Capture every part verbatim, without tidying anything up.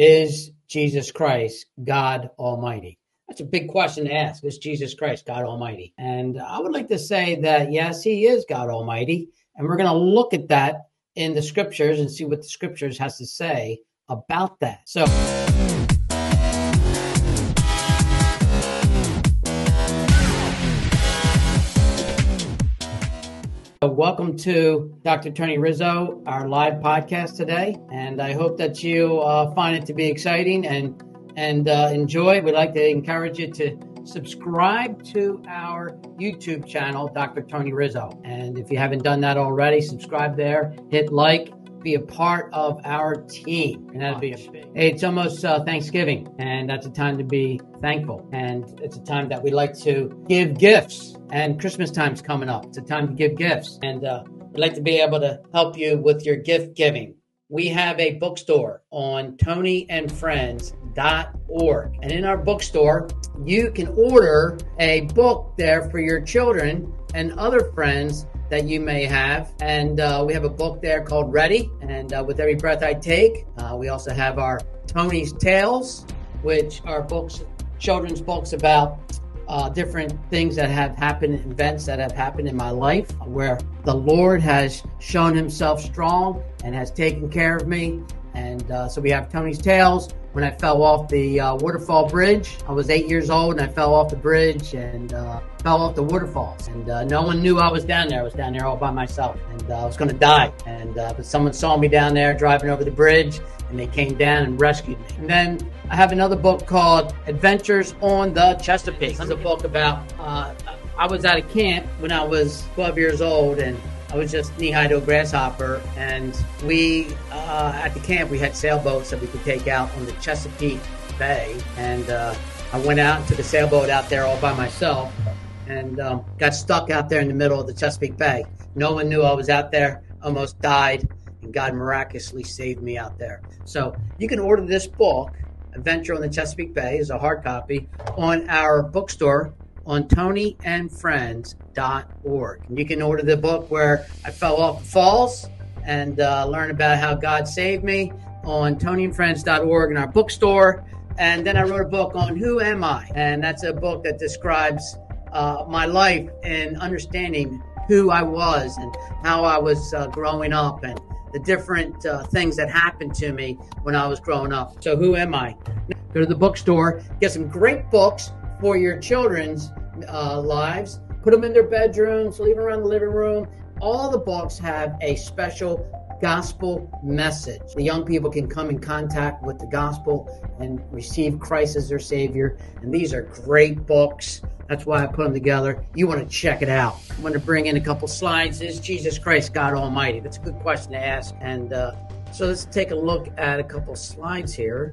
Is Jesus Christ God Almighty? That's a big question to ask. Is Jesus Christ God Almighty? And I would like to say that, yes, he is God Almighty. And we're going to look at that in the scriptures and see what the scriptures has to say about that. So welcome to Doctor Tony Rizzo, our live podcast today. And I hope that you uh, find it to be exciting and and uh, enjoy. We'd like to encourage you to subscribe to our YouTube channel, Doctor Tony Rizzo. And if you haven't done that already, subscribe there, hit like, be a part of our team. And that'd be a, it's almost uh, Thanksgiving, and that's a time to be thankful. And it's a time that we like to give gifts, and Christmas time's coming up. It's a time to give gifts, and uh, we'd like to be able to help you with your gift giving. We have a bookstore on Tony and friends dot org. And in our bookstore, you can order a book there for your children and other friends that you may have. And uh, we have a book there called Ready, and uh, With Every Breath I Take. Uh, we also have our Tony's Tales, which are books, children's books about uh, different things that have happened, events that have happened in my life, where the Lord has shown himself strong and has taken care of me. And uh, so we have Tony's Tales. When I fell off the uh, waterfall bridge, I was eight years old, and I fell off the bridge and uh, fell off the waterfalls. And uh, no one knew I was down there. I was down there all by myself, and uh, I was going to die. And uh, but someone saw me down there driving over the bridge, and they came down and rescued me. And then I have another book called Adventures on the Chesapeake. It's a book about uh, I was at a camp when I was twelve years old, and I was just knee-high to a grasshopper, and we, uh, at the camp, we had sailboats that we could take out on the Chesapeake Bay, and uh, I went out to the sailboat out there all by myself, and um, got stuck out there in the middle of the Chesapeake Bay. No one knew I was out there, almost died, and God miraculously saved me out there. So you can order this book, Adventure on the Chesapeake Bay, is a hard copy, on our bookstore, on Tony and friends dot org. You can order the book where I fell off the falls and uh, learn about how God saved me on Tony and friends dot org in our bookstore. And then I wrote a book on Who Am I? And that's a book that describes uh, my life and understanding who I was and how I was uh, growing up and the different uh, things that happened to me when I was growing up. So who am I? Go to the bookstore, get some great books for your children's uh, lives. Put them in their bedrooms, leave them around the living room. All the books have a special gospel message. The young people can come in contact with the gospel and receive Christ as their savior. And these are great books. That's why I put them together. You want to check it out. I'm going to bring in a couple slides. Is Jesus Christ God Almighty? That's a good question to ask. And uh, so let's take a look at a couple slides here.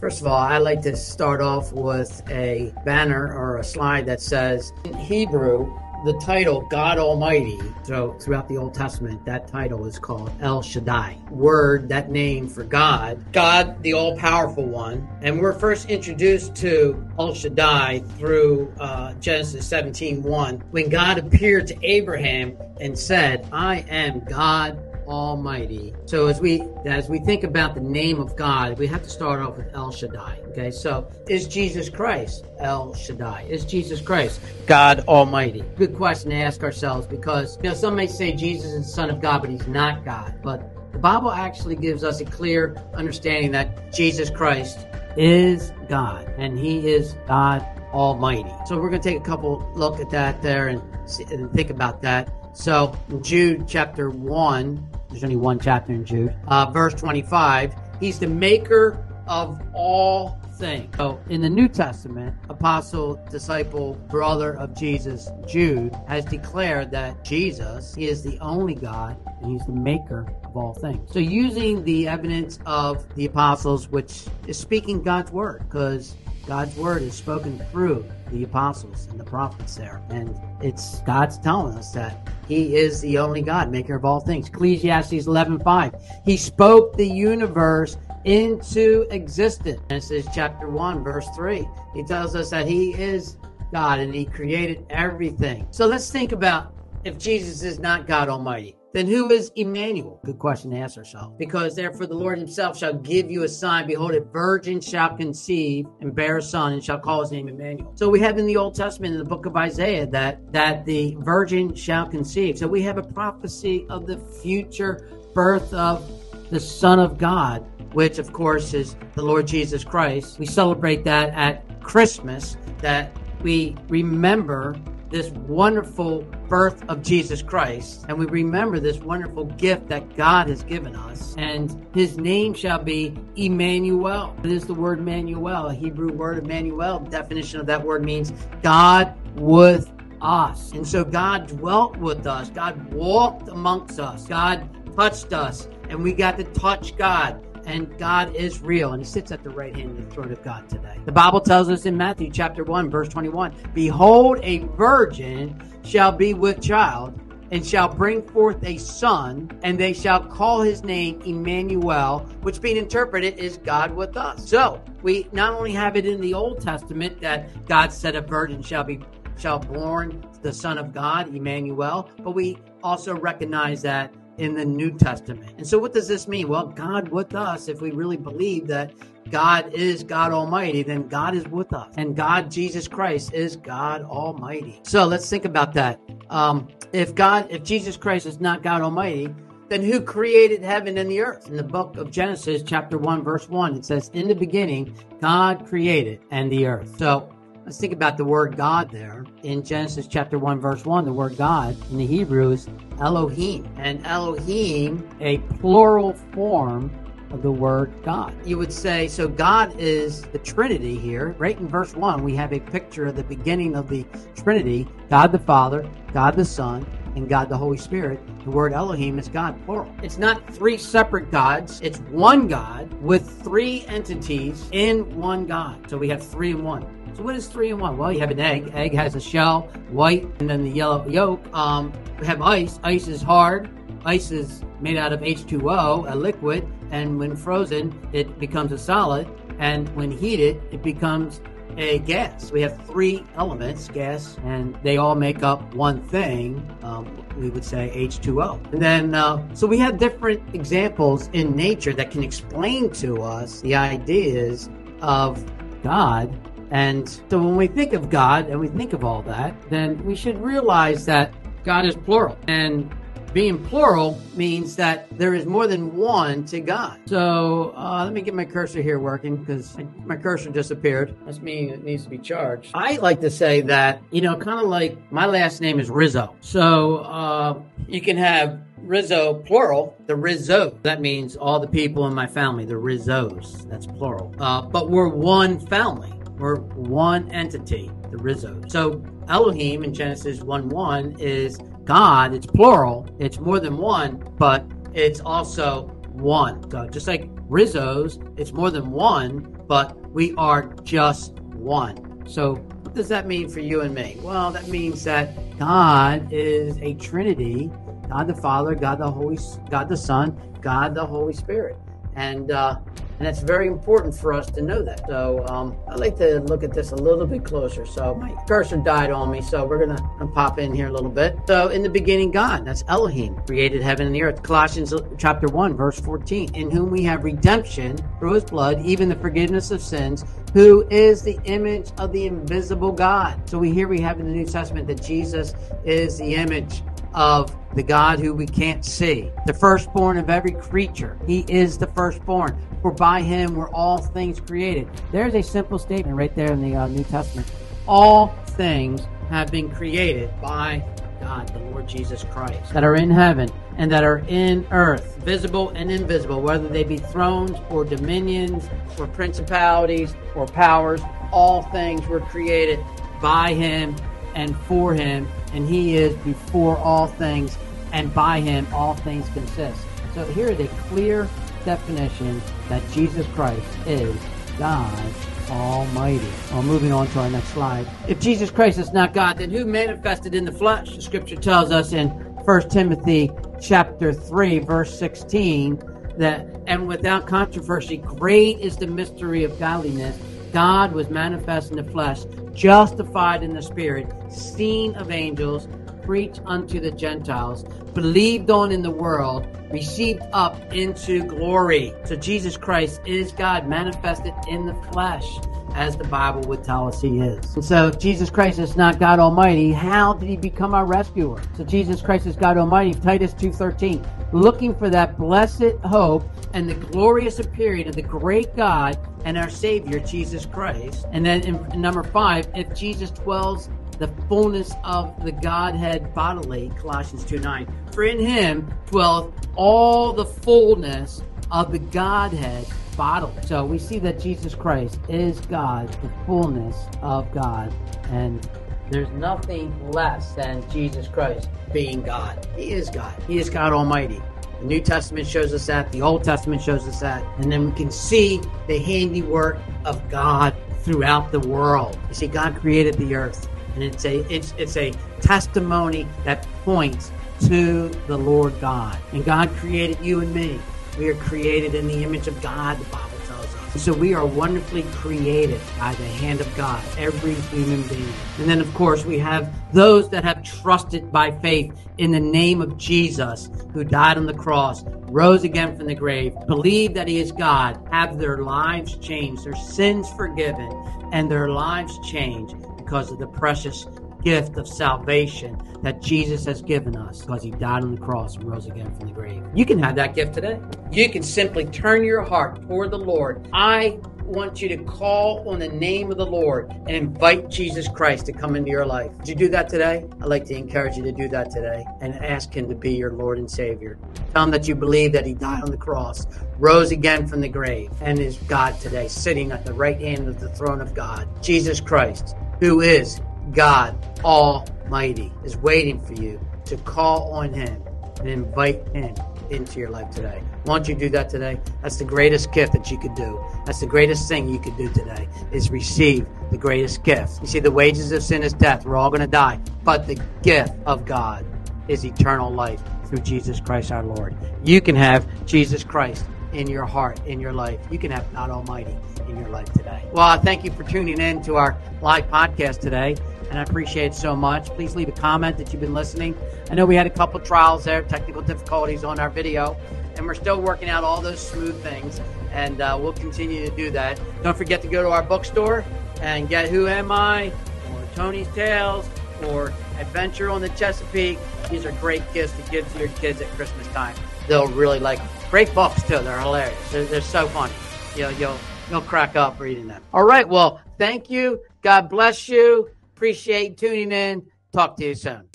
First of all, I like to start off with a banner or a slide that says, in Hebrew, the title God Almighty, so throughout the Old Testament, that title is called El Shaddai. Word, that name for God, God the all-powerful one. And we're first introduced to El Shaddai through uh, Genesis seventeen one, when God appeared to Abraham and said, I am God Almighty. So as we as we think about the name of God, we have to start off with El Shaddai. Okay, so is Jesus Christ El Shaddai? Is Jesus Christ God Almighty? Good question to ask ourselves, because you know, some may say Jesus is the Son of God, but he's not God. But the Bible actually gives us a clear understanding that Jesus Christ is God, and he is God Almighty. So we're going to take a couple look at that there and, see, and think about that. So in Jude chapter one, there's only one chapter in Jude, uh, verse twenty-five, he's the maker of all things. So in the New Testament, apostle, disciple, brother of Jesus, Jude, has declared that Jesus is the only God, and he's the maker of all things. So using the evidence of the apostles, which is speaking God's word, because God's word is spoken through the apostles and the prophets there. And it's God's telling us that he is the only God, maker of all things. Ecclesiastes eleven five. He spoke the universe into existence. Genesis chapter one, verse three. He tells us that he is God and he created everything. So let's think about if Jesus is not God Almighty. Then who is Emmanuel? Good question to ask ourselves. Because therefore the Lord himself shall give you a sign. Behold, a virgin shall conceive and bear a son and shall call his name Emmanuel. So we have in the Old Testament, in the book of Isaiah, that, that the virgin shall conceive. So we have a prophecy of the future birth of the Son of God, which of course is the Lord Jesus Christ. We celebrate that at Christmas, that we remember this wonderful birth of Jesus Christ, and we remember this wonderful gift that God has given us, and his name shall be Emmanuel. It is the word Emmanuel, a Hebrew word. Emmanuel, definition of that word, means God with us. And so God dwelt with us, God walked amongst us, God touched us, and we got to touch God. And God is real, and he sits at the right hand of the throne of God today. The Bible tells us in Matthew chapter one, verse twenty-one, behold, a virgin shall be with child and shall bring forth a son, and they shall call his name Emmanuel, which being interpreted is God with us. So we not only have it in the Old Testament that God said a virgin shall be shall born the Son of God, Emmanuel, but we also recognize that in the New Testament. And so what does this mean? Well, God with us, if we really believe that God is God Almighty, then God is with us. And God, Jesus Christ, is God Almighty. So let's think about that. Um, if God, if Jesus Christ is not God Almighty, then who created heaven and the earth? In the book of Genesis, chapter one, verse one, it says, in the beginning, God created and the earth. So let's think about the word God there. In Genesis chapter one, verse one, the word God in the Hebrew is Elohim. And Elohim, a plural form of the word God. You would say, so God is the Trinity here. Right in verse one, we have a picture of the beginning of the Trinity. God the Father, God the Son, and God the Holy Spirit. The word Elohim is God, plural. It's not three separate gods. It's one God with three entities in one God. So we have three in one. So what is three in one? Well, you have an egg. Egg has a shell, white, and then the yellow yolk. Um, we have ice. Ice is hard. Ice is made out of H two O, a liquid, and when frozen, it becomes a solid, and when heated, it becomes a gas. We have three elements, gas, and they all make up one thing. Um, we would say H two O. And then, uh, so we have different examples in nature that can explain to us the ideas of God. And so when we think of God and we think of all that, then we should realize that God is plural. And being plural means that there is more than one to God. So uh, let me get my cursor here working, because my cursor disappeared. That's meaning it needs to be charged. I like to say that, you know, kind of like my last name is Rizzo. So uh, you can have Rizzo, plural, the Rizzo. That means all the people in my family, the Rizzos. That's plural. Uh, but we're one family. We're one entity, the Rizzo. So Elohim in Genesis one one is God. It's plural. It's more than one, but it's also one. So just like Rizzo's, it's more than one, but we are just one. So what does that mean for you and me? Well, that means that God is a Trinity, God the Father, God the Holy, God the Son, God the Holy Spirit. And, uh, And that's very important for us to know that. So um, I'd like to look at this a little bit closer. So my cursor died on me, so we're going to pop in here a little bit. So in the beginning, God, that's Elohim, created heaven and the earth. Colossians chapter one, verse fourteen, in whom we have redemption through his blood, even the forgiveness of sins, who is the image of the invisible God. So we here we have in the New Testament that Jesus is the image of the God who we can't see, the firstborn of every creature. He is the firstborn, for by him were all things created. There's a simple statement right there in the uh, New Testament. All things have been created by God, the Lord Jesus Christ, that are in heaven and that are in earth, visible and invisible, whether they be thrones or dominions or principalities or powers. All things were created by him and for him, and he is before all things, and by him all things consist. So here is a clear definition that Jesus Christ is God Almighty. Well, moving on to our next slide. If Jesus Christ is not God, then who manifested in the flesh? The scripture tells us in First Timothy chapter three, verse sixteen, that, and without controversy, great is the mystery of godliness. God was manifest in the flesh, justified in the spirit, seen of angels, preach unto the Gentiles, believed on in the world, received up into glory. So Jesus Christ is God manifested in the flesh, as the Bible would tell us he is. And so if Jesus Christ is not God Almighty, how did he become our rescuer? So Jesus Christ is God Almighty, Titus two thirteen, looking for that blessed hope and the glorious appearing of the great God and our Savior, Jesus Christ. And then in number five, if Jesus dwells the fullness of the Godhead bodily, Colossians two nine, for in him dwelleth all the fullness of the Godhead bodily. So we see that Jesus Christ is God, the fullness of God, and there's nothing less than Jesus Christ being God. He is God. He is God Almighty. The New Testament shows us that. The Old Testament shows us that. And then we can see the handiwork of God throughout the world. You see, God created the earth, and it's a it's it's a testimony that points to the Lord God. And God created you and me. We are created in the image of God, the Bible tells us. So we are wonderfully created by the hand of God, every human being. And then, of course, we have those that have trusted by faith in the name of Jesus, who died on the cross, rose again from the grave, believe that he is God, have their lives changed, their sins forgiven, and their lives changed because of the precious gift of salvation that Jesus has given us because he died on the cross and rose again from the grave. You can have that gift today. You can simply turn your heart toward the Lord. I want you to call on the name of the Lord and invite Jesus Christ to come into your life. Did you do that today? I'd like to encourage you to do that today and ask him to be your Lord and Savior. Tell him that you believe that he died on the cross, rose again from the grave, and is God today, sitting at the right hand of the throne of God. Jesus Christ, who is God Almighty, is waiting for you to call on him and invite him into your life today. Won't you do that today? That's the greatest gift that you could do. That's the greatest thing you could do today, is receive the greatest gift. You see, the wages of sin is death. We're all going to die. But the gift of God is eternal life through Jesus Christ our Lord. You can have Jesus Christ in your heart, in your life. You can have God Almighty in your life today. Well, I thank you for tuning in to our live podcast today, and I appreciate it so much. Please leave a comment that you've been listening. I know we had a couple trials there, technical difficulties on our video, and we're still working out all those smooth things, and uh, we'll continue to do that. Don't forget to go to our bookstore and get Who Am I, or Tony's Tales, or Adventure on the Chesapeake. These are great gifts to give to your kids at Christmas time. They'll really like them. Great books, too. They're hilarious. They're, they're so funny. You'll, you'll, you'll crack up reading them. All right. Well, thank you. God bless you. Appreciate tuning in. Talk to you soon.